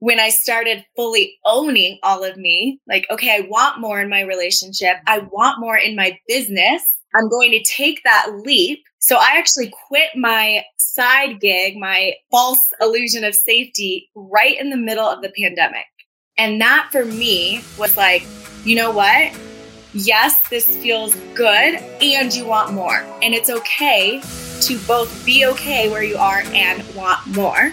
when I started fully owning all of me, like, okay, I want more in my relationship. I want more in my business. I'm going to take that leap. So I actually quit my side gig, my false illusion of safety, right in the middle of the pandemic. And that for me was like, you know what? Yes, this feels good and you want more. And it's okay to both be okay where you are and want more.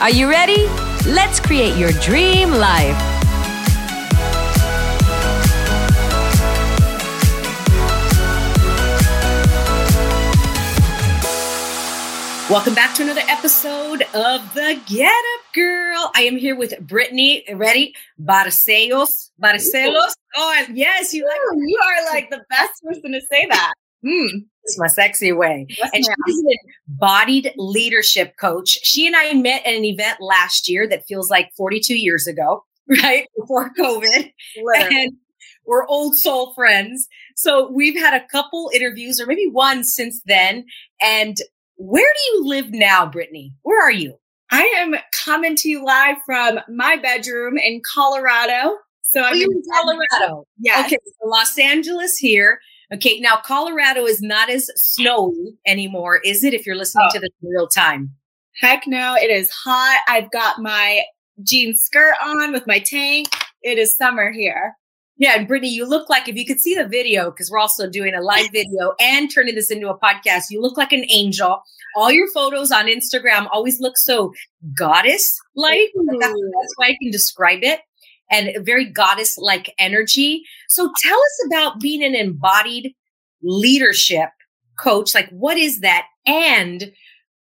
Are you ready? Let's create your dream life. Welcome back to another episode of the Get Up Girl. I am here with Brittany, ready? Barcellos. Oh, yes, you are like the best person to say that. It's my sexy way. And she's an embodied leadership coach. She and I met at an event last year that feels like 42 years ago, right? Before COVID. Literally. And we're old soul friends. So we've had a couple interviews or maybe one since then. And where do you live now, Brittany? Where are you? I am coming to you live from my bedroom in Colorado. So I'm in Colorado. Yeah. Okay. So Los Angeles here. Okay, now Colorado is not as snowy anymore, is it, if you're listening to this in real time? Heck no, it is hot. I've got my jean skirt on with my tank. It is summer here. Yeah, and Brittany, you look like, if you could see the video, because we're also doing a live video and turning this into a podcast, you look like an angel. All your photos on Instagram always look so goddess-like. That's why I can describe it. And a very goddess-like energy. So tell us about being an embodied leadership coach. Like, what is that? And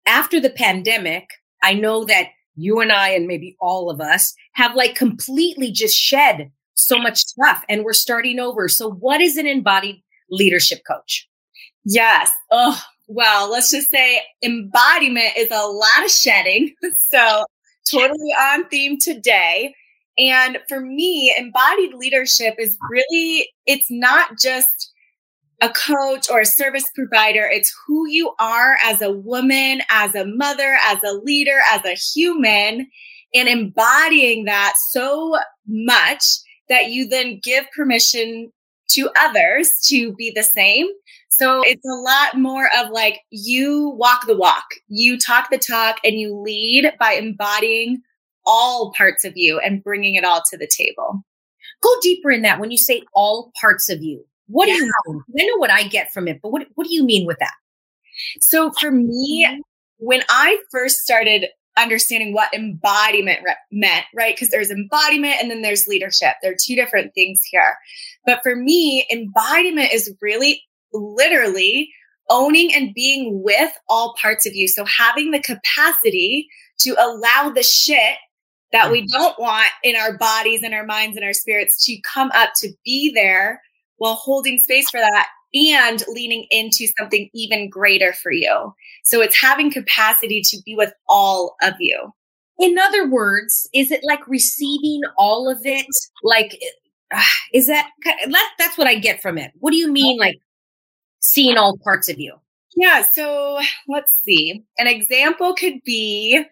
after the pandemic, I know that you and I, and maybe all of us, have like completely just shed so much stuff and we're starting over. So what is an embodied leadership coach? Yes. Oh, well, let's just say embodiment is a lot of shedding. So totally on theme today. And for me, embodied leadership is really, it's not just a coach or a service provider. It's who you are as a woman, as a mother, as a leader, as a human, and embodying that so much that you then give permission to others to be the same. So it's a lot more of like, you walk the walk, you talk the talk, and you lead by embodying all parts of you and bringing it all to the table. Go deeper in that. When you say all parts of you, what do you mean? I know what I get from it, but what do you mean with that? So for me, when I first started understanding what embodiment meant, right? Because there's embodiment and then there's leadership. There are two different things here. But for me, embodiment is really literally owning and being with all parts of you. So having the capacity to allow the shit that we don't want in our bodies and our minds and our spirits to come up, to be there while holding space for that and leaning into something even greater for you. So it's having capacity to be with all of you. In other words, is it like receiving all of it? Like, is that, that's what I get from it. What do you mean, like seeing all parts of you? Yeah. So let's see. An example could be,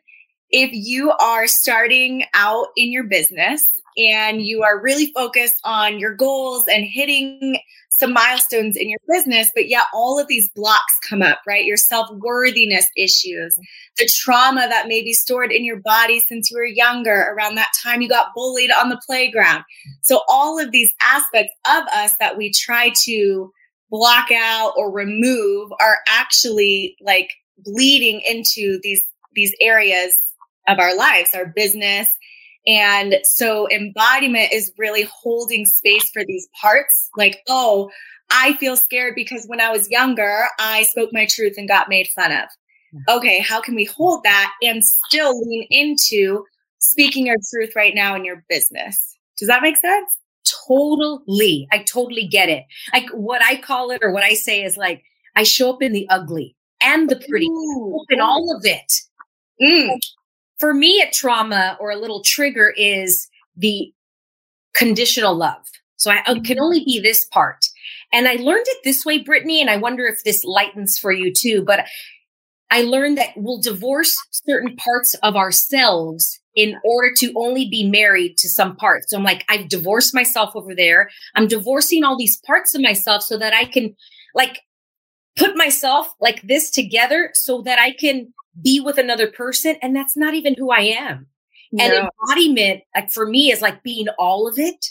if you are starting out in your business and you are really focused on your goals and hitting some milestones in your business, but yet all of these blocks come up, right? Your self-worthiness issues, the trauma that may be stored in your body since you were younger, around that time you got bullied on the playground. So all of these aspects of us that we try to block out or remove are actually like bleeding into these areas of our lives, our business. And so embodiment is really holding space for these parts. Like, oh, I feel scared because when I was younger, I spoke my truth and got made fun of. okay, how can we hold that and still lean into speaking your truth right now in your business? Does that make sense? Totally. I totally get it. Like what I call it or what I say is like, I show up in the ugly and the pretty, in all of it. For me, a trauma or a little trigger is the conditional love. So I can only be this part. And I learned it this way, Brittany, and I wonder if this lightens for you too, but I learned that we'll divorce certain parts of ourselves in order to only be married to some parts. So I'm like, I've divorced myself over there. I'm divorcing all these parts of myself so that I can like put myself like this together so that I can be with another person. And that's not even who I am. No. And embodiment, like for me, is like being all of it.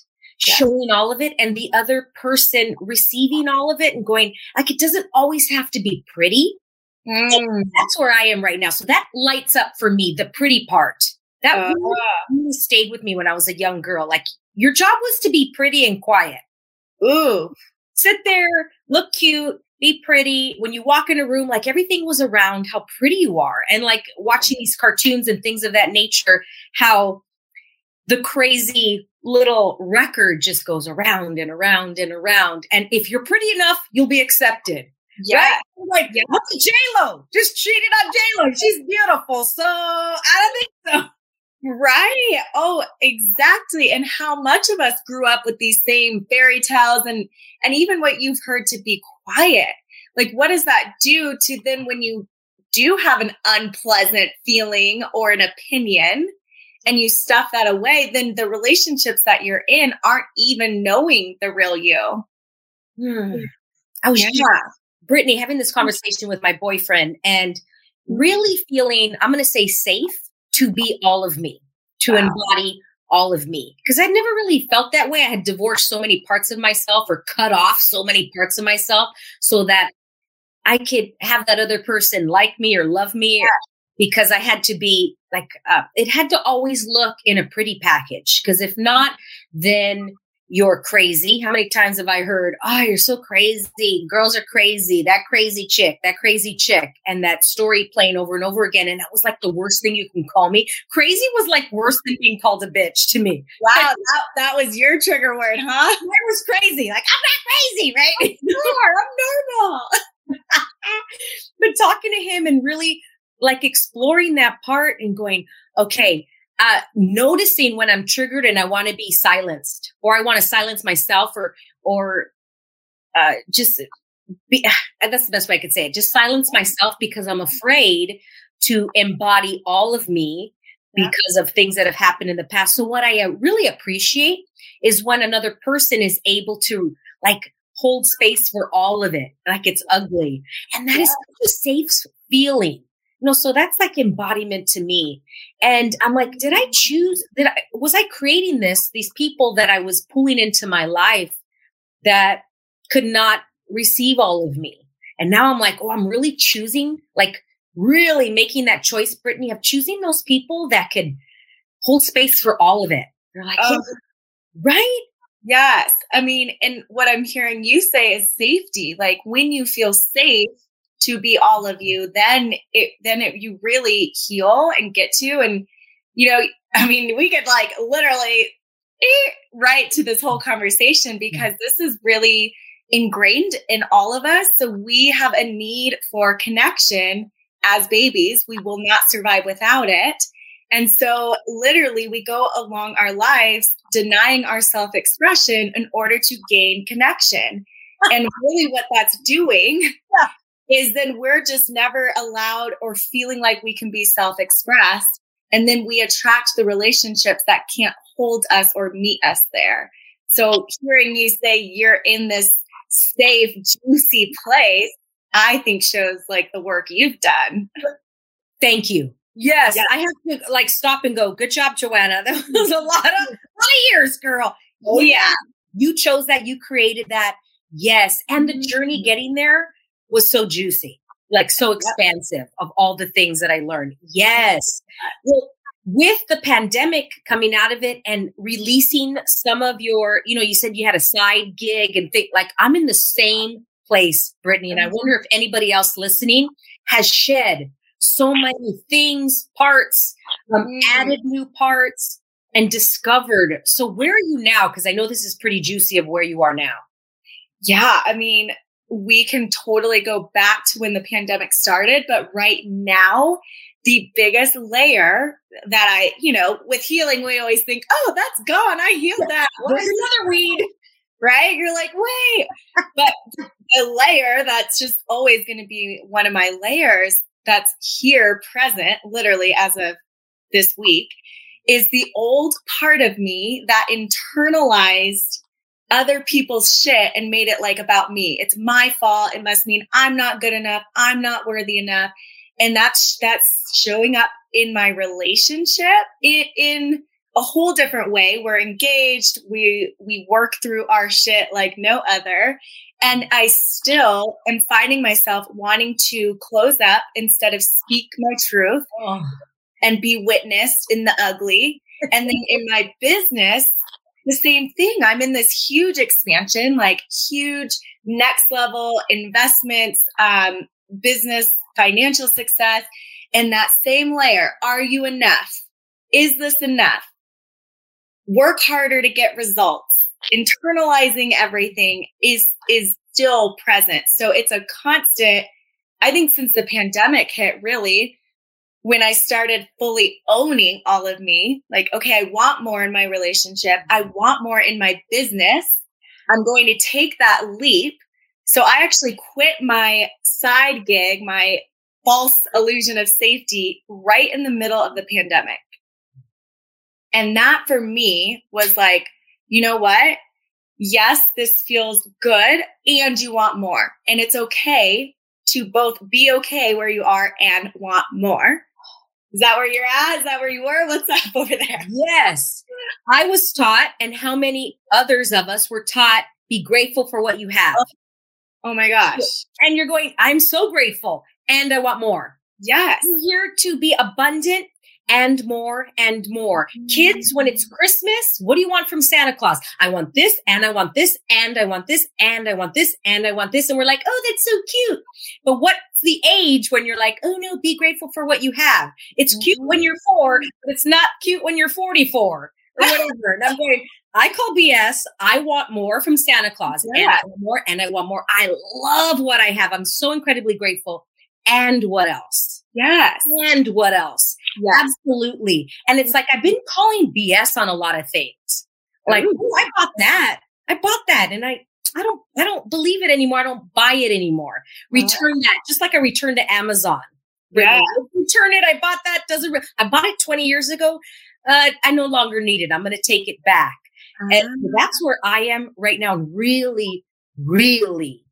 Yes. Showing all of it and the other person receiving all of it and going, like, it doesn't always have to be pretty. And that's where I am right now. So that lights up for me, the pretty part. That really stayed with me when I was a young girl. Like, your job was to be pretty and quiet. Ooh, sit there, look cute, be pretty. When you walk in a room, like everything was around how pretty you are. And like watching these cartoons and things of that nature, how the crazy little record just goes around and around and around. And if you're pretty enough, you'll be accepted. Yeah. Right? I'm like, look at J-Lo. Just cheated on J-Lo. She's beautiful. So I don't think so. Right. Oh, exactly. And how much of us grew up with these same fairy tales and even what you've heard to be quiet. Like, what does that do to then when you do have an unpleasant feeling or an opinion and you stuff that away, then the relationships that you're in aren't even knowing the real you. I was Brittany, having this conversation with my boyfriend and really feeling, I'm going to say safe to be all of me, to embody all of me. Because I never really felt that way. I had divorced so many parts of myself or cut off so many parts of myself so that I could have that other person like me or love me. Because I had to be like, it had to always look in a pretty package. Because if not, then you're crazy. How many times have I heard, oh, you're so crazy. Girls are crazy. That crazy chick. And that story playing over and over again. And that was like the worst thing you can call me. Crazy was like worse than being called a bitch to me. Wow. That was your trigger word, huh? I was crazy. Like, I'm not crazy, right? No, I'm normal. But talking to him and really like exploring that part and going, okay, noticing when I'm triggered and I want to be silenced or I want to silence myself or just be, that's the best way I could say it. Just silence myself because I'm afraid to embody all of me because of things that have happened in the past. So what I really appreciate is when another person is able to like hold space for all of it, like it's ugly. And that is such a safe feeling. No, so that's like embodiment to me. And I'm like, did I choose that? Was I creating this, these people that I was pulling into my life that could not receive all of me? And now I'm like, oh, I'm really choosing, like really making that choice, Brittany, of choosing those people that could hold space for all of it. They're like, right? Yes. I mean, and what I'm hearing you say is safety. Like when you feel safe to be all of you, then you really heal and get to, and, you know, I mean, we could like literally right to this whole conversation because this is really ingrained in all of us. So we have a need for connection as babies. We will not survive without it. And so literally we go along our lives denying our self-expression in order to gain connection. And really what that's doing is then we're just never allowed or feeling like we can be self-expressed. And then we attract the relationships that can't hold us or meet us there. So hearing you say you're in this safe, juicy place, I think shows like the work you've done. Thank you. Yes. I have to like stop and go, good job, Joanna. That was a lot of years, girl. Oh, yeah. You chose that. You created that. Yes. And the journey getting there was so juicy, like so expansive of all the things that I learned. Yes. Well, with the pandemic coming out of it and releasing some of your, you know, you said you had a side gig and think like I'm in the same place, Brittany. And I wonder if anybody else listening has shed so many things, parts, added new parts, and discovered. So where are you now? Because I know this is pretty juicy of where you are now. Yeah, I mean, we can totally go back to when the pandemic started, but right now, the biggest layer that I, you know, with healing, we always think, oh, that's gone. I healed that. Well, there's another weed, right? You're like, wait. But the layer that's just always going to be one of my layers that's here present, literally as of this week, is the old part of me that internalized other people's shit and made it like about me. It's my fault. It must mean I'm not good enough. I'm not worthy enough. And that's showing up in my relationship in a whole different way. We're engaged. We work through our shit like no other. And I still am finding myself wanting to close up instead of speak my truth and be witnessed in the ugly. And then in my business, the same thing. I'm in this huge expansion, like huge next level investments, business, financial success, and that same layer. Are you enough? Is this enough? Work harder to get results. Internalizing everything is still present. So it's a constant, I think since the pandemic hit, really, when I started fully owning all of me, like, okay, I want more in my relationship. I want more in my business. I'm going to take that leap. So I actually quit my side gig, my false illusion of safety, right in the middle of the pandemic. And that for me was like, you know what? Yes, this feels good and you want more. And it's okay to both be okay where you are and want more. Is that where you're at? Is that where you were? What's up over there? Yes. I was taught, and how many others of us were taught, be grateful for what you have. Oh my gosh. And you're going, I'm so grateful and I want more. Yes. I'm here to be abundant and more and more. Kids, when it's Christmas, what do you want from Santa Claus? I want this and I want this and I want this and I want this and I want this. And we're like, oh, that's so cute. But what's the age when you're like, oh no, be grateful for what you have. It's cute when you're 4, but it's not cute when you're 44 or whatever. And I'm going, I call BS. I want more from Santa Claus. Yeah. And I want more and I want more. I love what I have. I'm so incredibly grateful. And what else? Yes. And what else? Yes. Absolutely. And it's like, I've been calling BS on a lot of things. Like, oh, I bought that. And I don't believe it anymore. I don't buy it anymore. Return that. Just like a return to Amazon. Yeah. Return it. I bought that. I bought it 20 years ago. I no longer need it. I'm going to take it back. And that's where I am right now, really, really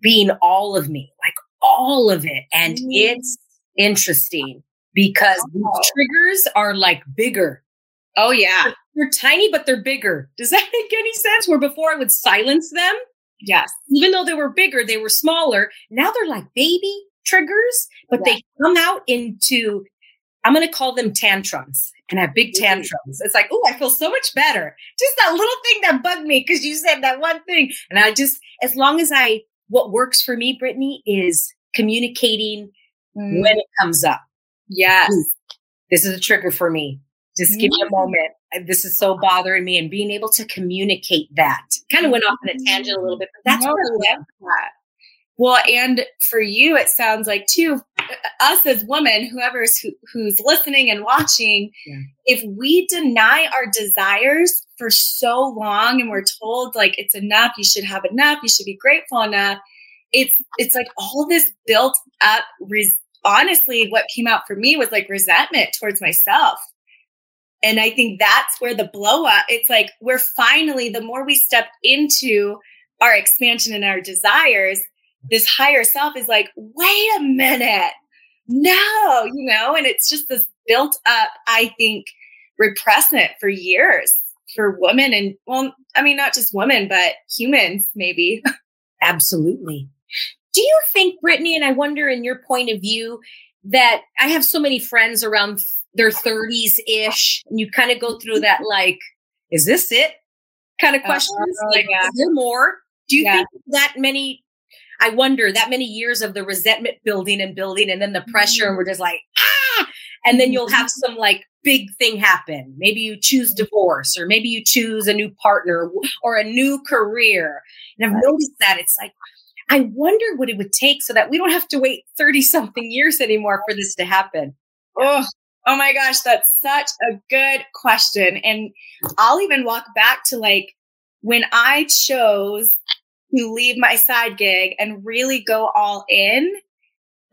being all of me, like all of it. And it's interesting because these triggers are like bigger. Oh, yeah. They're tiny, but they're bigger. Does that make any sense? Where before I would silence them. Yes. Even though they were bigger, they were smaller. Now they're like baby triggers, but they come out into, I'm going to call them tantrums. And I have big tantrums. It's like, oh, I feel so much better. Just that little thing that bugged me because you said that one thing. And I just, as long as what works for me, Brittany, is communicating when it comes up. Yes. This is a trigger for me. Just give me a moment. This is so bothering me. And being able to communicate that. Kind of went off on a tangent a little bit, but that's what I love that. Well, and for you, it sounds like too, us as women, whoever's who's listening and watching, if we deny our desires for so long and we're told like it's enough, you should have enough, you should be grateful enough, it's like all this built up. Honestly, what came out for me was like resentment towards myself. And I think that's where the blow up, it's like we're finally, the more we step into our expansion and our desires, this higher self is like, wait a minute, no, you know, and it's just this built up, I think, repressant for years for women. And well, I mean, not just women, but humans, maybe. Absolutely. Do you think, Brittany, and I wonder in your point of view that I have so many friends around their 30s-ish, and you kind of go through that, like, is this it? Kind of questions. Is there more? Do you think that many I wonder that many years of the resentment building and then the pressure and we're just like, ah, and then you'll have some like big thing happen. Maybe you choose divorce or maybe you choose a new partner or a new career. And I've noticed that it's like, I wonder what it would take so that we don't have to wait 30 something years anymore for this to happen. Oh my gosh, that's such a good question. And I'll even walk back to like when I chose to leave my side gig and really go all in,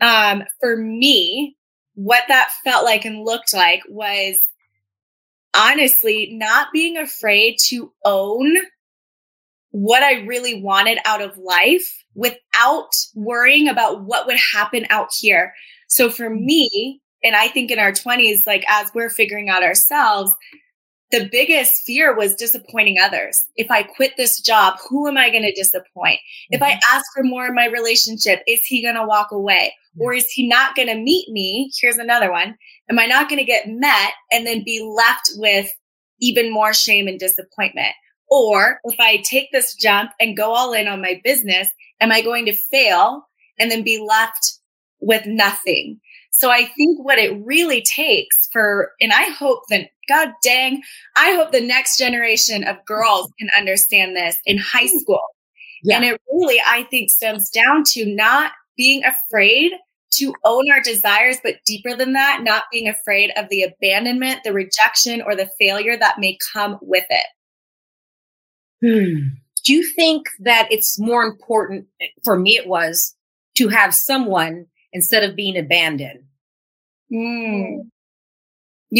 for me, what that felt like and looked like was honestly not being afraid to own what I really wanted out of life without worrying about what would happen out here. So for me, and I think in our 20s, like as we're figuring out ourselves, the biggest fear was disappointing others. If I quit this job, who am I going to disappoint? If I ask for more in my relationship, is he going to walk away? Or is he not going to meet me? Here's another one. Am I not going to get met and then be left with even more shame and disappointment? Or if I take this jump and go all in on my business, am I going to fail and then be left with nothing? So I think what it really takes for, and I hope that, God dang, I hope the next generation of girls can understand this in high school. Yeah. And it really, I think, stems down to not being afraid to own our desires, but deeper than that, not being afraid of the abandonment, the rejection, or the failure that may come with it. Do you think that it's more important, for me it was, to have someone instead of being abandoned? You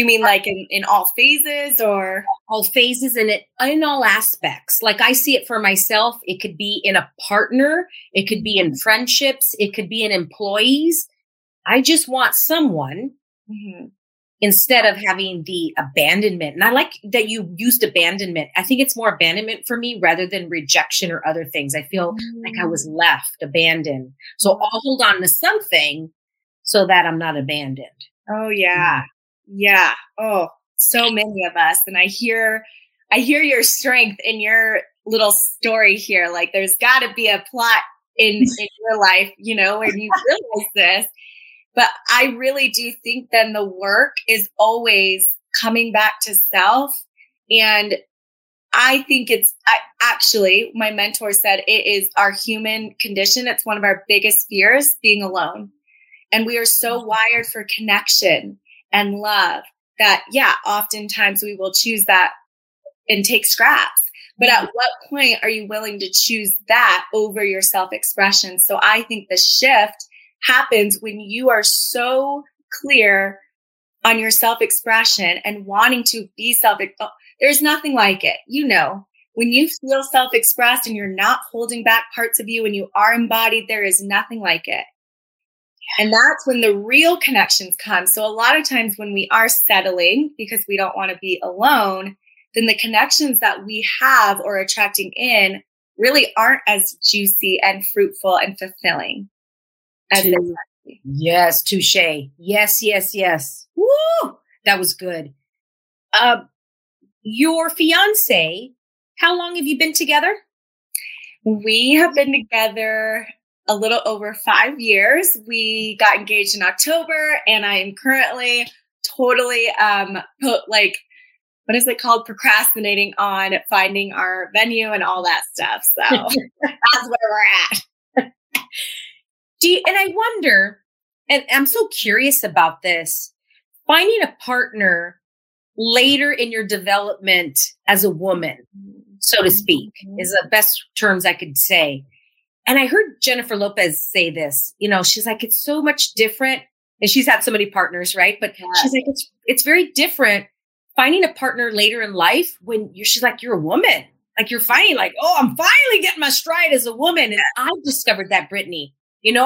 mean like in all phases or? All phases and in all aspects. Like I see it for myself. It could be in a partner. It could be in friendships. It could be in employees. I just want someone instead of having the abandonment. And I like that you used abandonment. I think it's more abandonment for me rather than rejection or other things. I feel like I was left abandoned. So I'll hold on to something so that I'm not abandoned. Oh, yeah. Yeah. Oh, so many of us. And I hear your strength in your little story here. Like there's got to be a plot in your life, you know, when you realize this. But I really do think then the work is always coming back to self. And I think actually, my mentor said it is our human condition. It's one of our biggest fears, being alone. And we are so wired for connection and love that, yeah, oftentimes we will choose that and take scraps. But at what point are you willing to choose that over your self-expression? So I think the shift happens when you are so clear on your self-expression and wanting to be there's nothing like it. You know, when you feel self-expressed and you're not holding back parts of you and you are embodied, there is nothing like it. And that's when the real connections come. So a lot of times when we are settling because we don't want to be alone, then the connections that we have or attracting in really aren't as juicy and fruitful and fulfilling. Yes, touche. Yes. Woo! That was good. Your fiance, how long have you been together? We have been together a little over 5 years. We got engaged in October, and I am currently totally procrastinating on finding our venue and all that stuff. So that's where we're at. And I wonder, and I'm so curious about this, finding a partner later in your development as a woman, so to speak, is the best terms I could say. And I heard Jennifer Lopez say this, you know, she's like, it's so much different. And she's had so many partners, right? But she's like, it's very different finding a partner later in life when you're a woman. Like you're finding like, oh, I'm finally getting my stride as a woman. And I've discovered that, Brittany. You know,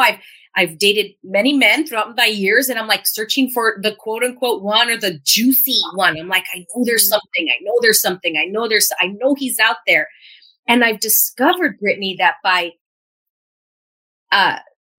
I've dated many men throughout my years and I'm like searching for the quote unquote one or the juicy one. I'm like, I know there's something. I know he's out there. And I've discovered, Brittany, that by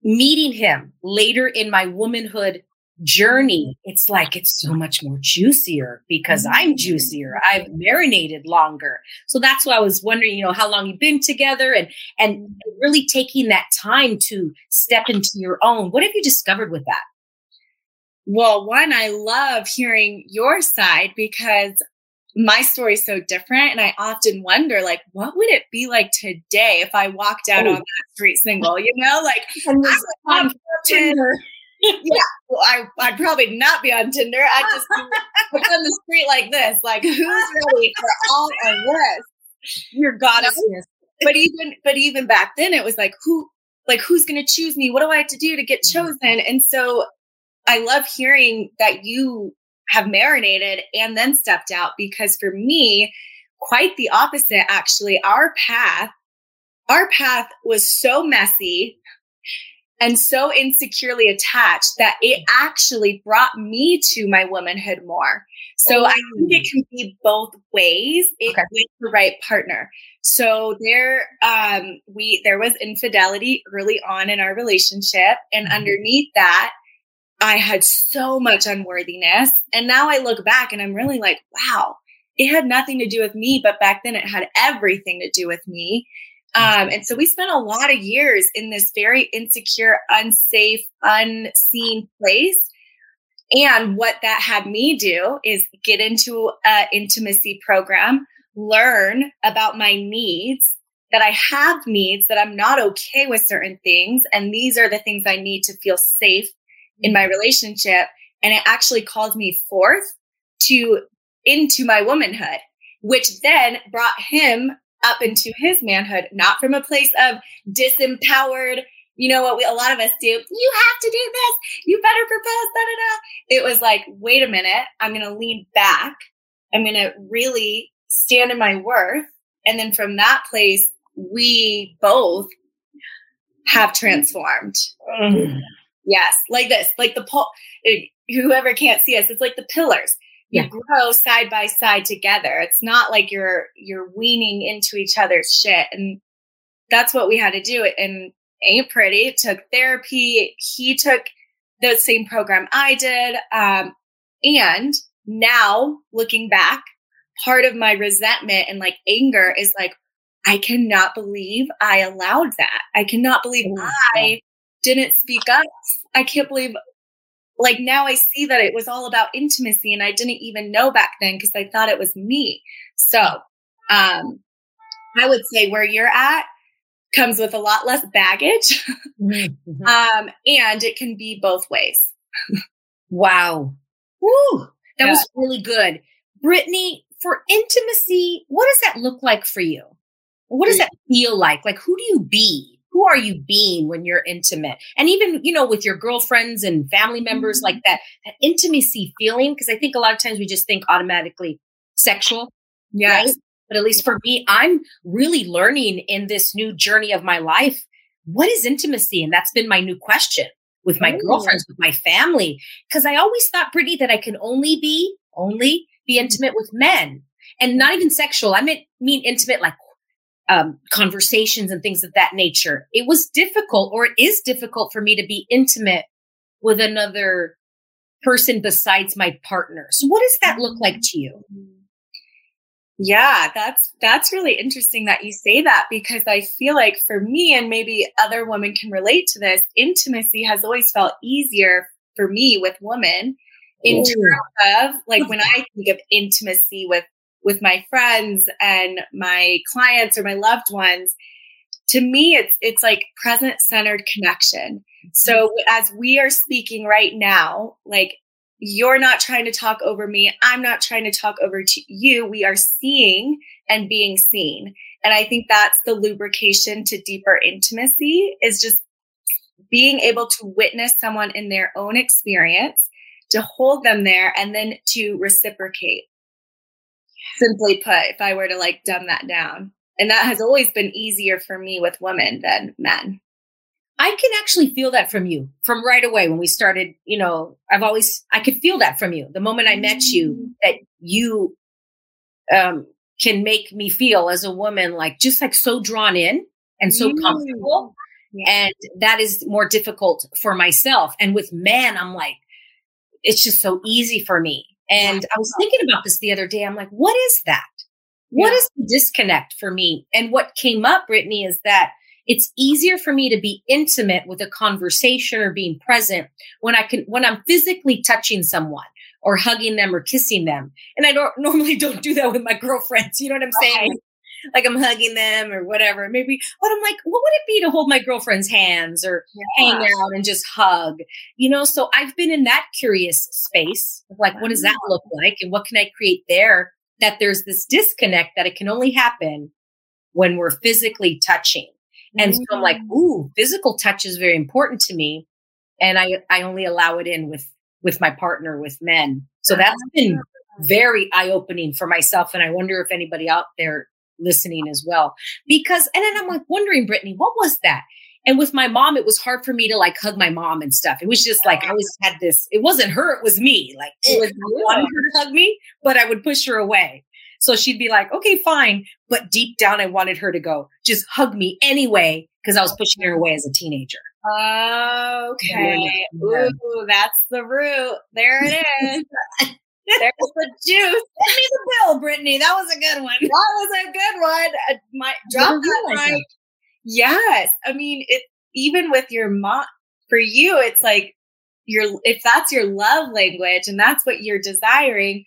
meeting him later in my womanhood journey, it's like it's so much more juicier because I'm juicier. I've marinated longer. So that's why I was wondering, you know, how long you've been together and really taking that time to step into your own. What have you discovered with that? Well, one, I love hearing your side because my story is so different. And I often wonder, like, what would it be like today if I walked out on that street single, you know, like, and I was yeah, well, I'd probably not be on Tinder. I'd just be on the street like this, like, who's ready for all of this? You're goddess. But even back then it was like, who's going to choose me? What do I have to do to get chosen? And so I love hearing that you have marinated and then stepped out, because for me, quite the opposite, actually. Our path was so messy and so insecurely attached that it actually brought me to my womanhood more. So I think it can be both ways. It with the right partner. So there was infidelity early on in our relationship. And underneath that, I had so much unworthiness. And now I look back and I'm really like, wow, it had nothing to do with me. But back then it had everything to do with me. And so we spent a lot of years in this very insecure, unsafe, unseen place. And what that had me do is get into an intimacy program, learn about my needs, that I have needs, that I'm not okay with certain things. And these are the things I need to feel safe in my relationship. And it actually called me forth into my womanhood, which then brought him up into his manhood, not from a place of disempowered, you know what a lot of us do, you have to do this, you better propose, da, da, da. It was like, wait a minute, I'm going to lean back. I'm going to really stand in my worth. And then from that place, we both have transformed. Yes. Like this, like the pole, whoever can't see us, it's like the pillars. You grow side by side together. It's not like you're weaning into each other's shit. And that's what we had to do. And ain't pretty. It took therapy. He took the same program I did. And now looking back, part of my resentment and like anger is like, I cannot believe I allowed that. I cannot believe I didn't speak up. I can't believe. Like now I see that it was all about intimacy and I didn't even know back then because I thought it was me. So I would say where you're at comes with a lot less baggage and it can be both ways. Wow. Woo, that was really good. Brittany, for intimacy, what does that look like for you? What does that feel like? Like, who do you be? Who are you being when you're intimate? And even, you know, with your girlfriends and family members, like that intimacy feeling, because I think a lot of times we just think automatically sexual. Yes. Right? But at least for me, I'm really learning in this new journey of my life, what is intimacy? And that's been my new question with my girlfriends, with my family. Because I always thought, Brittany, that I can only be intimate with men and not even sexual. I mean intimate like conversations and things of that nature. It was difficult, or it is difficult for me to be intimate with another person besides my partner. So what does that look like to you? Yeah, that's really interesting that you say that, because I feel like for me, and maybe other women can relate to this, intimacy has always felt easier for me with women in terms of like when I think of intimacy with my friends and my clients or my loved ones, to me, it's like present-centered connection. So as we are speaking right now, like you're not trying to talk over me. I'm not trying to talk over to you. We are seeing and being seen. And I think that's the lubrication to deeper intimacy, is just being able to witness someone in their own experience, to hold them there, and then to reciprocate. Simply put, if I were to like dumb that down. And that has always been easier for me with women than men. I can actually feel that from you from right away when we started, you know, I could feel that from you. The moment I met you, that you can make me feel as a woman, like just like so drawn in and so comfortable. Yeah. And that is more difficult for myself. And with men, I'm like, it's just so easy for me. And I was thinking about this the other day. I'm like, what is that? What is the disconnect for me? And what came up, Brittany, is that it's easier for me to be intimate with a conversation or being present when I can, when I'm physically touching someone or hugging them or kissing them. And I don't normally do that with my girlfriends. You know what I'm saying? Like I'm hugging them or whatever. Maybe, but I'm like, what would it be to hold my girlfriend's hands or hang out and just hug? You know, so I've been in that curious space of like, what does that look like? And what can I create there? That there's this disconnect that it can only happen when we're physically touching. And so I'm like, ooh, physical touch is very important to me. And I only allow it in with my partner, with men. So that's been very eye-opening for myself. And I wonder if anybody out there listening as well, because, and then I'm like wondering, Brittany, what was that? And with my mom, it was hard for me to like hug my mom and stuff. It was just like, I always had this, it wasn't her, it was me. Like it was, I wanted her to hug me, but I would push her away. So she'd be like, okay, fine. But deep down, I wanted her to go, just hug me anyway, because I was pushing her away as a teenager. Okay. Ooh, that's the root. There it is. There's the juice. Give me the pill, Brittany. That was a good one. That was a good one. Drop that mic. Yes. I mean, it even with your mom, for you, it's like if that's your love language and that's what you're desiring,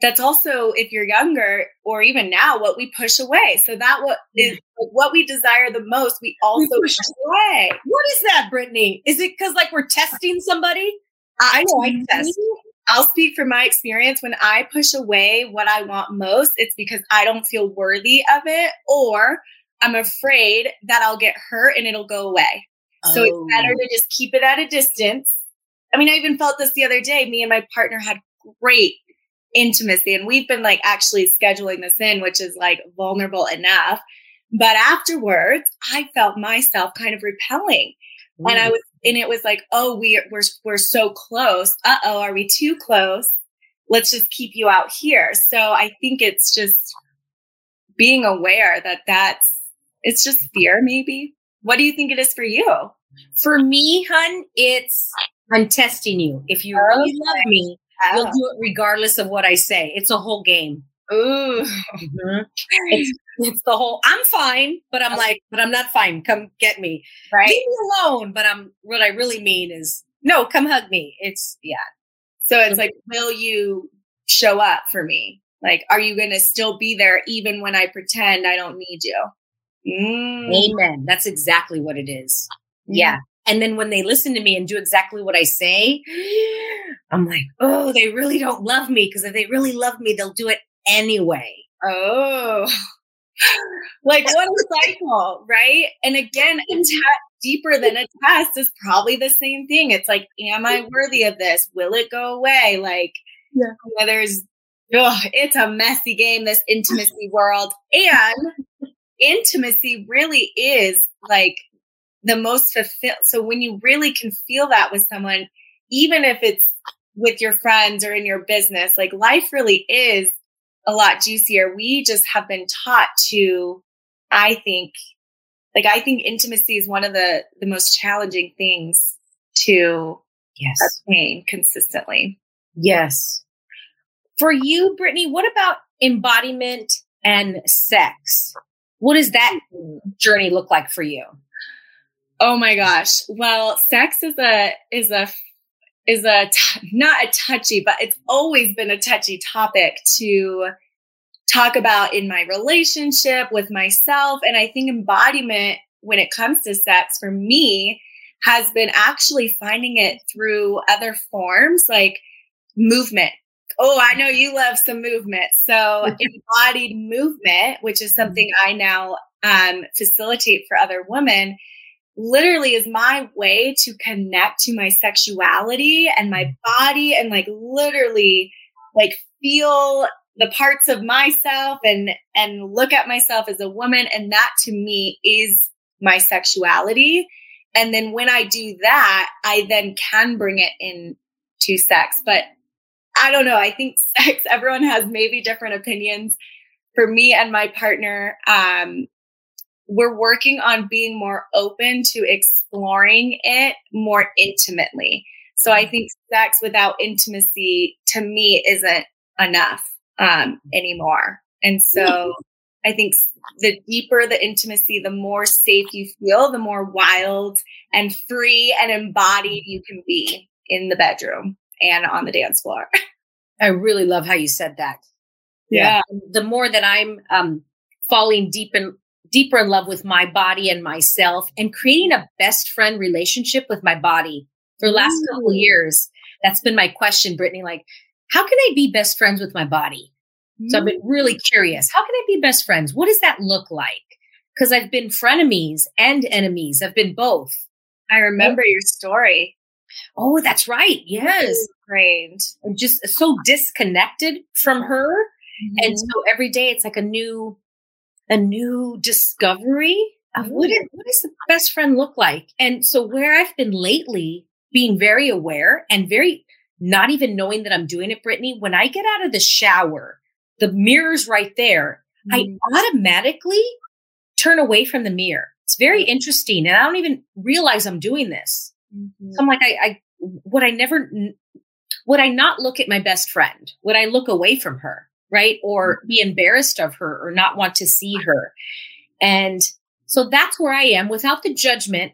that's also, if you're younger or even now, what we push away. So that what is what we desire the most, we also push away. What is that, Brittany? Is it because like we're testing somebody? I know I test. I'll speak from my experience. When I push away what I want most, it's because I don't feel worthy of it, or I'm afraid that I'll get hurt and it'll go away. Oh. So it's better to just keep it at a distance. I mean, I even felt this the other day. Me and my partner had great intimacy. And we've been like actually scheduling this in, which is like vulnerable enough. But afterwards, I felt myself kind of repelling. Ooh. And it was like, oh, we're so close. Uh-oh, are we too close? Let's just keep you out here. So I think it's just being aware that it's just fear maybe. What do you think it is for you? For me, hun, I'm testing you. If you really love me, we'll do it regardless of what I say. It's a whole game. Ooh. Mm-hmm. It's the whole, I'm fine, but I'm like, but I'm not fine. Come get me. Right. Leave me alone. But what I really mean is, no, come hug me. So it's like, will you show up for me? Like, are you going to still be there even when I pretend I don't need you? Mm. Amen. That's exactly what it is. Mm. Yeah. And then when they listen to me and do exactly what I say, I'm like, oh, they really don't love me, because if they really love me, they'll do it anyway. Oh, like what a cycle, right? And again, deeper than a test is probably the same thing. It's like, am I worthy of this? Will it go away? Like, it's a messy game, this intimacy world. And intimacy really is like the most fulfilled. So when you really can feel that with someone, even if it's with your friends or in your business, like life really is a lot juicier. We just have been taught to, I think intimacy is one of the most challenging things to obtain consistently. Yes. For you, Brittany, what about embodiment and sex? What does that journey look like for you? Oh my gosh. Well, sex is not a touchy, but it's always been a touchy topic to talk about in my relationship with myself. And I think embodiment when it comes to sex for me has been actually finding it through other forms like movement. Oh, I know you love some movement. So embodied movement, which is something I now facilitate for other women, literally is my way to connect to my sexuality and my body and like literally like feel the parts of myself and look at myself as a woman. And that to me is my sexuality. And then when I do that, I then can bring it into sex. But I don't know. I think sex, everyone has maybe different opinions. For me and my partner, we're working on being more open to exploring it more intimately. So I think sex without intimacy to me isn't enough anymore. And so I think the deeper the intimacy, the more safe you feel, the more wild and free and embodied you can be in the bedroom and on the dance floor. I really love how you said that. Yeah. The more that I'm falling deeper in love with my body and myself and creating a best friend relationship with my body for the last couple of years, that's been my question, Brittany, like, how can I be best friends with my body? So I've been really curious. How can I be best friends? What does that look like? Because I've been frenemies and enemies. I've been both. I remember your story. Oh, that's right. Yes. Great. I'm just so disconnected from her. Mm-hmm. And so every day it's like a new discovery of what does the best friend look like? And so where I've been lately, being very aware and very not even knowing that I'm doing it, Brittany, when I get out of the shower, the mirror's right there. Mm-hmm. I automatically turn away from the mirror. It's very interesting. And I don't even realize I'm doing this. Mm-hmm. So I'm like, would I not look at my best friend? Would I look away from her? Right? Or be embarrassed of her or not want to see her. And so that's where I am without the judgment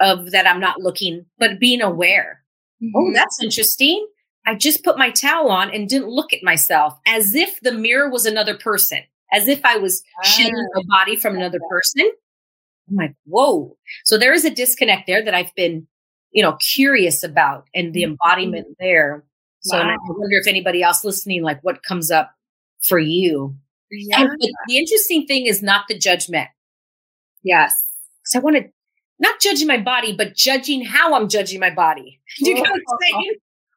of that I'm not looking, but being aware. Mm-hmm. Oh, that's interesting. I just put my towel on and didn't look at myself as if the mirror was another person, as if I was shielding a body from another person. I'm like, whoa. So there is a disconnect there that I've been, curious about and the embodiment there. So I wonder if anybody else listening, like what comes up for you. Yeah. And the interesting thing is not the judgment. Yes. Because I want to not judging my body, but judging how I'm judging my body. Do you know what I'm saying?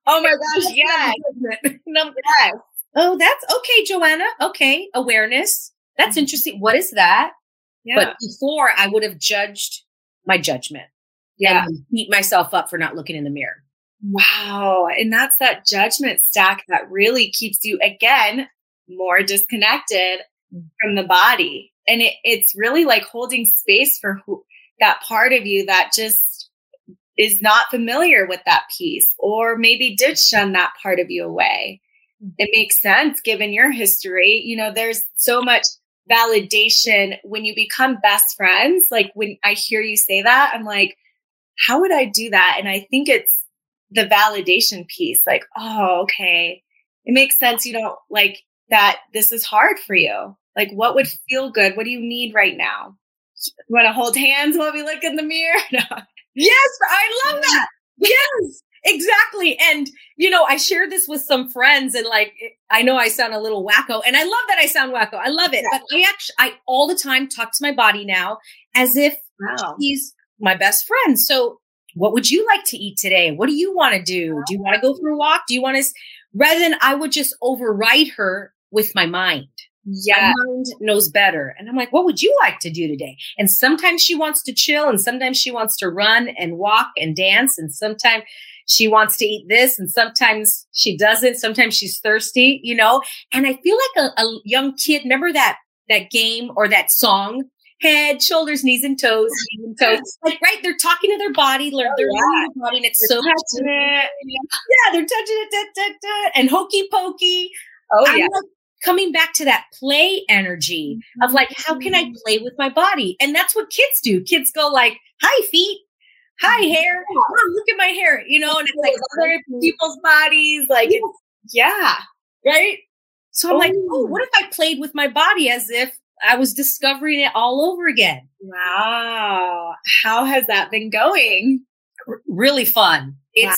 Oh my gosh. Yeah. Oh, that's okay, Joanna. Okay. Awareness. That's interesting. What is that? Yeah. But before I would have judged my judgment. Yeah. And beat myself up for not looking in the mirror. Wow. And that's that judgment stack that really keeps you again, more disconnected from the body. And it's really like holding space for that part of you that just is not familiar with that piece, or maybe did shun that part of you away. It makes sense given your history. There's so much validation when you become best friends. Like when I hear you say that, I'm like, how would I do that? And I think it's the validation piece. Like, oh, okay. It makes sense. You don't like that. This is hard for you. Like, what would feel good? What do you need right now? You want to hold hands while we look in the mirror? No. Yes. I love that. Yes, exactly. And, I share this with some friends and like, I know I sound a little wacko and I love that I sound wacko. I love it. Yeah. But I all the time talk to my body now as if he's my best friend. So what would you like to eat today? What do you want to do? Do you want to go for a walk? Do you want to, rather than I would just override her with my mind. Yeah. My mind knows better. And I'm like, what would you like to do today? And sometimes she wants to chill and sometimes she wants to run and walk and dance. And sometimes she wants to eat this and sometimes she doesn't. Sometimes she's thirsty, and I feel like a young kid. Remember that game or that song? Head, shoulders, knees and toes. Like, right? They're talking to their body. They're it's so touching it. Yeah, they're touching it. And hokey pokey. Oh, yeah. Like coming back to that play energy of like, how can I play with my body? And that's what kids do. Kids go like, hi, feet. Hi, hair. Oh, look at my hair. And it's like other people's bodies. Like, right? So I'm like, what if I played with my body as if I was discovering it all over again. Wow. How has that been going? Really fun. It's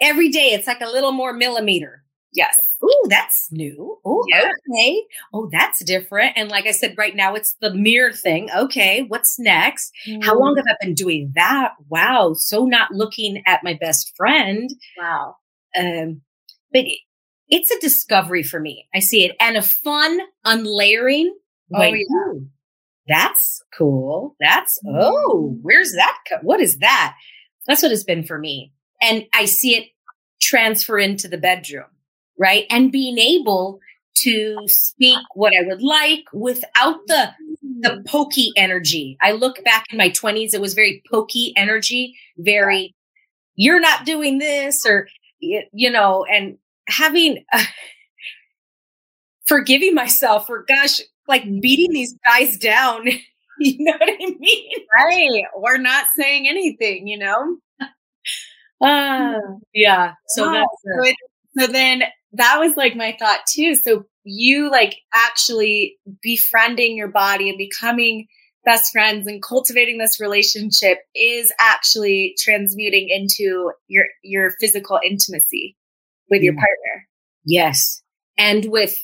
every day. It's like a little more millimeter. Yes. Ooh, that's new. Oh, yeah. Okay. Oh, that's different. And like I said, right now it's the mirror thing. Okay. What's next? Mm. How long have I been doing that? Wow. So not looking at my best friend. Wow. But it's a discovery for me. I see it. And a fun unlayering. Oh, like, yeah. That's cool. Where's that? What is that? That's what it's been for me. And I see it transfer into the bedroom, right? And being able to speak what I would like without the pokey energy. I look back in my 20s, it was very pokey energy, very you're not doing this, or, you know, and having, forgiving myself for, gosh, like beating these guys down. You know what I mean? Right. Or not saying anything, you know? Yeah. So, that's it. So then that was like my thought too. So you like actually befriending your body and becoming best friends and cultivating this relationship is actually transmuting into your physical intimacy with your partner. Yes. And with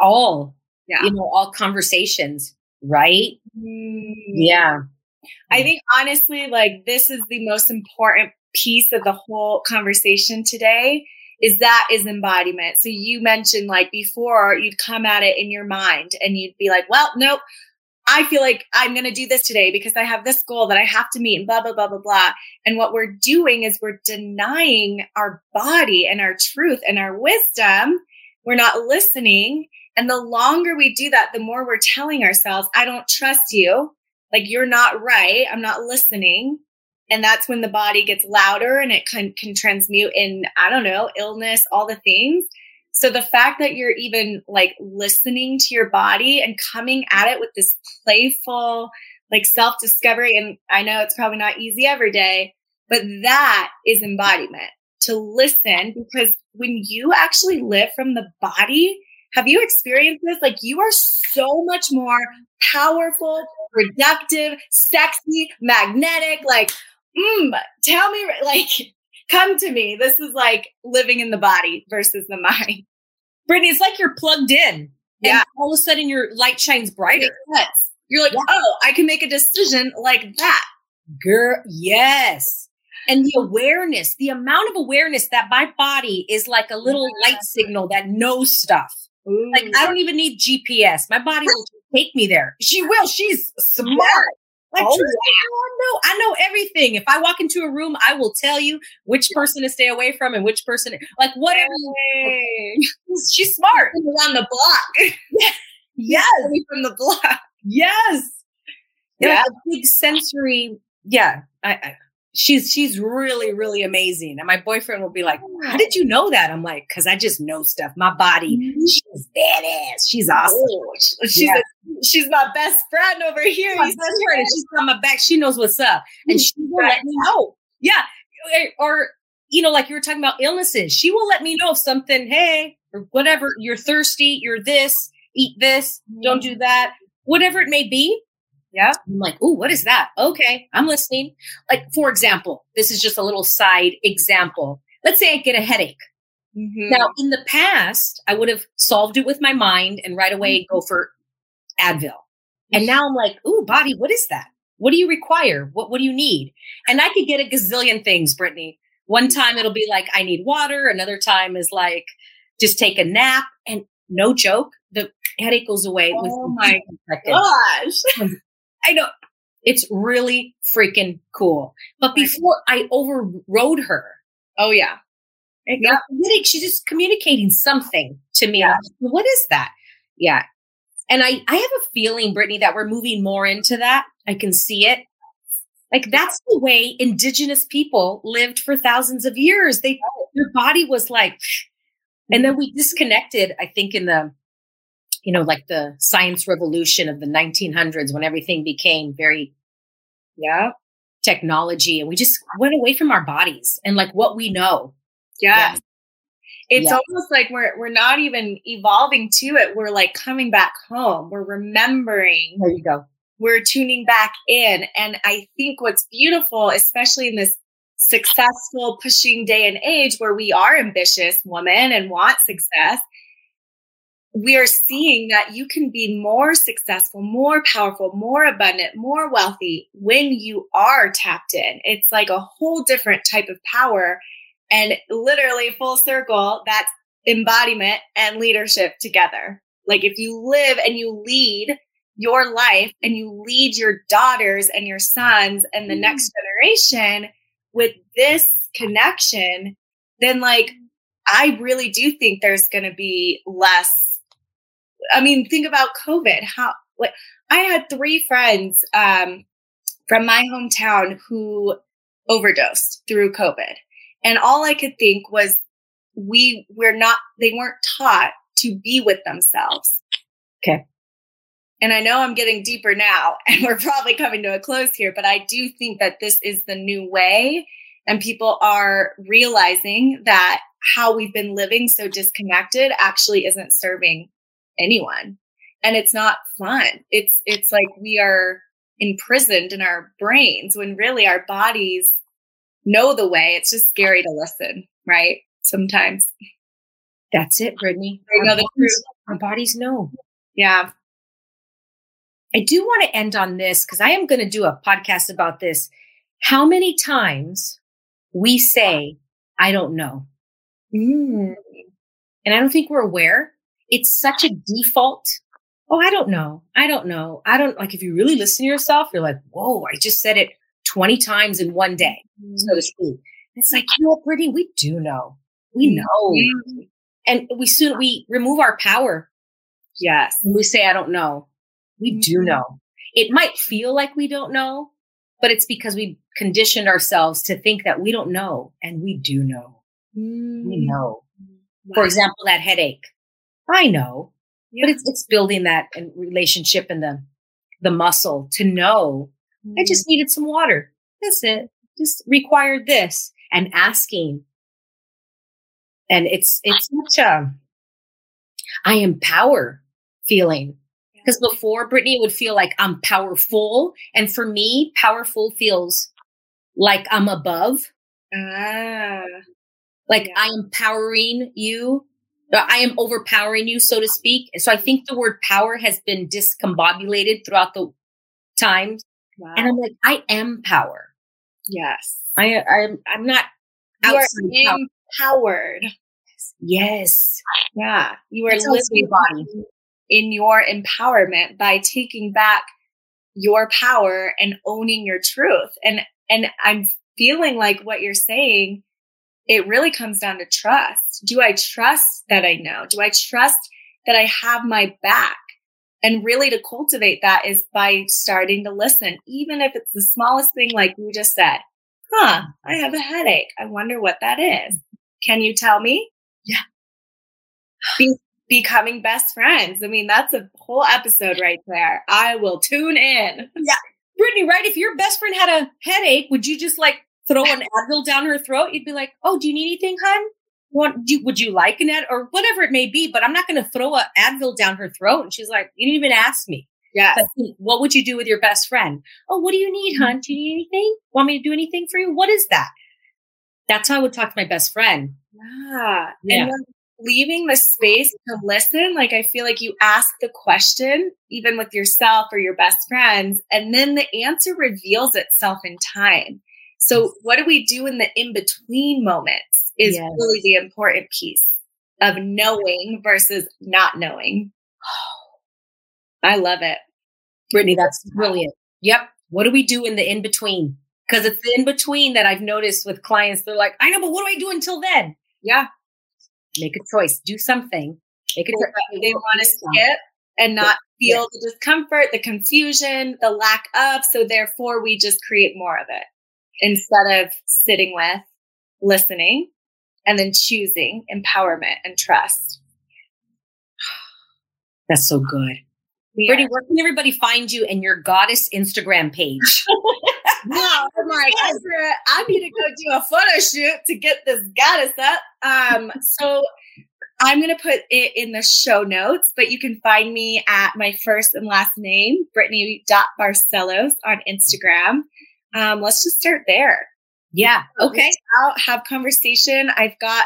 all, you know, all conversations. Right? Yeah. I think honestly, like this is the most important piece of the whole conversation today is that is embodiment. So you mentioned like before you'd come at it in your mind and you'd be like, well, nope, I feel like I'm going to do this today because I have this goal that I have to meet and blah, blah, blah, blah, blah. And what we're doing is we're denying our body and our truth and our wisdom. We're not listening. And the longer we do that, the more we're telling ourselves, I don't trust you. Like, you're not right. I'm not listening. And that's when the body gets louder and it can transmute in, I don't know, illness, all the things. So the fact that you're even like listening to your body and coming at it with this playful, like self-discovery. And I know it's probably not easy every day, but that is embodiment, to listen. Because when you actually live from the body, have you experienced this? Like, you are so much more powerful, productive, sexy, magnetic, like, tell me, like, come to me. This is like living in the body versus the mind. Brittany, it's like you're plugged in. Yeah. And all of a sudden your light shines brighter. Yes. You're like, oh, I can make a decision like that. Girl, yes. And the awareness, the amount of awareness that my body is like a little light signal that knows stuff. Ooh. Like, I don't even need GPS. My body will take me there. She will. She's smart. Like, I know everything. If I walk into a room, I will tell you which person to stay away from and which person, like, whatever. Hey. She's smart. She's on the block. Yes. From the block. Yes. Yeah. Like a big sensory. Yeah. She's really, really amazing. And my boyfriend will be like, how did you know that? I'm like, because I just know stuff. My body, she's badass. She's awesome. Ooh, she's my best friend over here. She's on my back. She knows what's up. And she will let me know. Yeah. Or, you know, like you were talking about illnesses. She will let me know if something, hey, or whatever, you're thirsty, you're this, eat this, don't do that, whatever it may be. Yeah. I'm like, ooh, what is that? Okay. I'm listening. Like, for example, this is just a little side example. Let's say I get a headache. Mm-hmm. Now, in the past, I would have solved it with my mind and right away go for Advil. Mm-hmm. And now I'm like, ooh, body, what is that? What do you require? What do you need? And I could get a gazillion things, Brittany. One time it'll be like, I need water. Another time is like, just take a nap. And no joke, the headache goes away. Oh my gosh. I know, it's really freaking cool. But before, I overrode her. Oh yeah. Yeah. She's just communicating something to me. Yeah. Like, what is that? Yeah. And I have a feeling, Brittany, that we're moving more into that. I can see it. Like, that's the way indigenous people lived for thousands of years. Their body was like, and then we disconnected, I think, in the, you know, like the science revolution of the 1900s, when everything became very technology, and we just went away from our bodies and like what we know. Yes. Yeah. It's almost like we're not even evolving to it. We're like coming back home. We're remembering. There you go. We're tuning back in. And I think what's beautiful, especially in this successful pushing day and age where we are ambitious women and want success, we are seeing that you can be more successful, more powerful, more abundant, more wealthy when you are tapped in. It's like a whole different type of power, and literally full circle, that's embodiment and leadership together. Like, if you live and you lead your life and you lead your daughters and your sons and the next generation with this connection, then like, I really do think there's going to be less. I mean, think about COVID. I had three friends from my hometown who overdosed through COVID. And all I could think was they weren't taught to be with themselves. Okay. And I know I'm getting deeper now, and we're probably coming to a close here, but I do think that this is the new way, and people are realizing that how we've been living so disconnected actually isn't serving anyone. And it's not fun. It's like we are imprisoned in our brains when really our bodies know the way. It's just scary to listen, right? Sometimes. That's it, Brittany. Our bodies know. Yeah. I do want to end on this because I am going to do a podcast about this. How many times we say, I don't know. And I don't think we're aware. It's such a default. Oh, I don't know. I don't know. I don't, like, if you really listen to yourself, you're like, whoa, I just said it 20 times in one day. So to speak. It's like, you know what, Brittany, we do know. We know. Mm-hmm. And we remove our power. Yes. And we say, I don't know. We mm-hmm. do know. It might feel like we don't know, but it's because we conditioned ourselves to think that we don't know. And we do know. Mm-hmm. We know. Wow. For example, that headache. I know. But it's building that relationship and the muscle to know I just needed some water. That's it. Just required this, and asking. And it's such a I am power feeling. Because before, Brittany, it would feel like I'm powerful. And for me, powerful feels like I'm above. I am powering you. I am overpowering you, so to speak. So I think the word power has been discombobulated throughout the times. Wow. And I'm like, I am power. Yes. I'm not outside. You are empowered. Yes. Yeah. You are living in your empowerment by taking back your power and owning your truth. And I'm feeling like what you're saying, it really comes down to trust. Do I trust that I know? Do I trust that I have my back? And really to cultivate that is by starting to listen, even if it's the smallest thing, like you just said, I have a headache. I wonder what that is. Can you tell me? Yeah. Becoming best friends. I mean, that's a whole episode right there. I will tune in. Yeah. Brittany, right? If your best friend had a headache, would you just like throw an Advil down her throat? You'd be like, oh, do you need anything, hon? Would you like an Advil? Or whatever it may be, but I'm not going to throw an Advil down her throat. And she's like, you didn't even ask me. Yeah. What would you do with your best friend? Oh, what do you need, hon? Do you need anything? Want me to do anything for you? What is that? That's how I would talk to my best friend. Yeah. And leaving the space to listen, like I feel like you ask the question, even with yourself or your best friends, and then the answer reveals itself in time. So what do we do in the in-between moments is really the important piece of knowing versus not knowing. Oh, I love it. Brittany, that's brilliant. Yep. What do we do in the in-between? Because it's the in-between that I've noticed with clients. They're like, I know, but what do I do until then? Yeah. Make a choice. Do something. Make a choice. They want to skip and not feel the discomfort, the confusion, the lack of. So therefore, we just create more of it. Instead of sitting with, listening, and then choosing empowerment and trust. That's so good. Brittany, where can everybody find you and your goddess Instagram page? No, I'm like, I need to go do a photo shoot to get this goddess up. So I'm going to put it in the show notes, but you can find me at my first and last name, Brittany.Barcellos on Instagram. Let's just start there. Yeah. Okay. Out, have conversation. I've got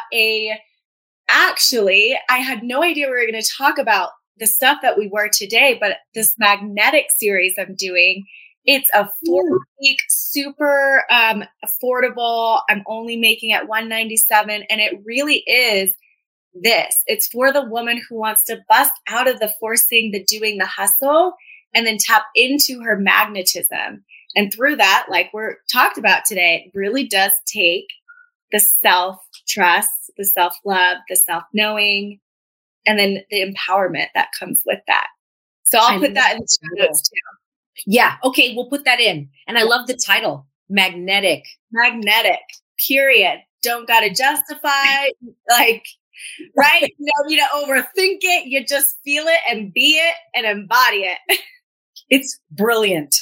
actually, I had no idea we were going to talk about the stuff that we were today, but this magnetic series I'm doing, it's a 4-week, super affordable. I'm only making it $197. And it really is this. It's for the woman who wants to bust out of the forcing, the doing, the hustle, and then tap into her magnetism. And through that, like we're talked about today, it really does take the self-trust, the self-love, the self-knowing, and then the empowerment that comes with that. So I'll put that in the show notes too. Yeah. Okay. We'll put that in. And I love the title, magnetic, period. Don't got to justify, like, right? No need to overthink it. You just feel it and be it and embody it. It's brilliant.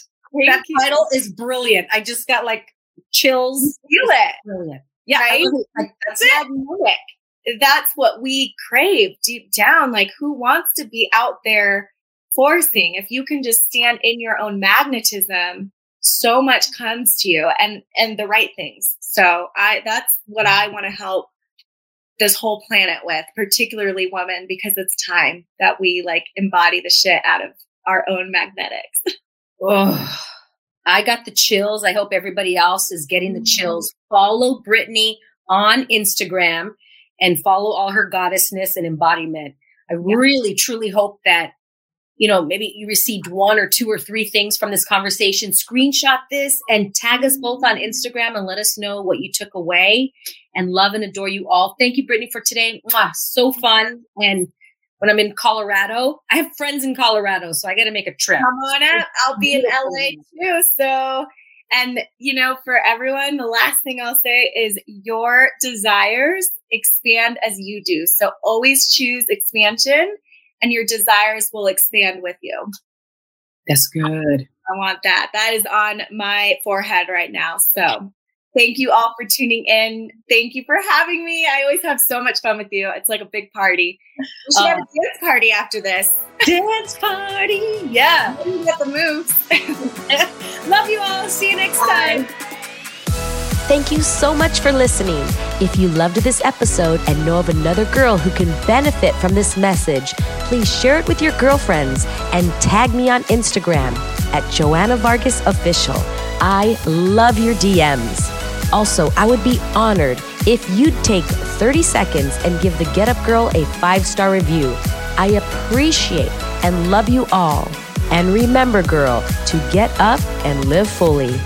That title is brilliant. I just got like chills. You feel it. Brilliant. Yeah. Right? Like, that's magnetic. That's what we crave deep down. Like, who wants to be out there forcing? If you can just stand in your own magnetism, so much comes to you, and the right things. So that's what I want to help this whole planet with, particularly women, because it's time that we like embody the shit out of our own magnetics. Oh, I got the chills. I hope everybody else is getting the chills. Follow Brittany on Instagram and follow all her goddessness and embodiment. I really, truly hope that, you know, maybe you received one or two or three things from this conversation. Screenshot this and tag us both on Instagram and let us know what you took away, and love and adore you all. Thank you, Brittany, for today. Mwah, so fun. And when I'm in Colorado, I have friends in Colorado, so I got to make a trip. Come on out. I'll be in LA too. So, and you know, for everyone, the last thing I'll say is your desires expand as you do. So always choose expansion, and your desires will expand with you. That's good. I want that. That is on my forehead right now. So thank you all for tuning in. Thank you for having me. I always have so much fun with you. It's like a big party. We should have a dance party after this. Dance party. Yeah. You got the moves. Love you all. See you next time. Thank you so much for listening. If you loved this episode and know of another girl who can benefit from this message, please share it with your girlfriends and tag me on Instagram at Joanna Vargas Official. I love your DMs. Also, I would be honored if you'd take 30 seconds and give the Get Up Girl a 5-star review. I appreciate and love you all. And remember, girl, to get up and live fully.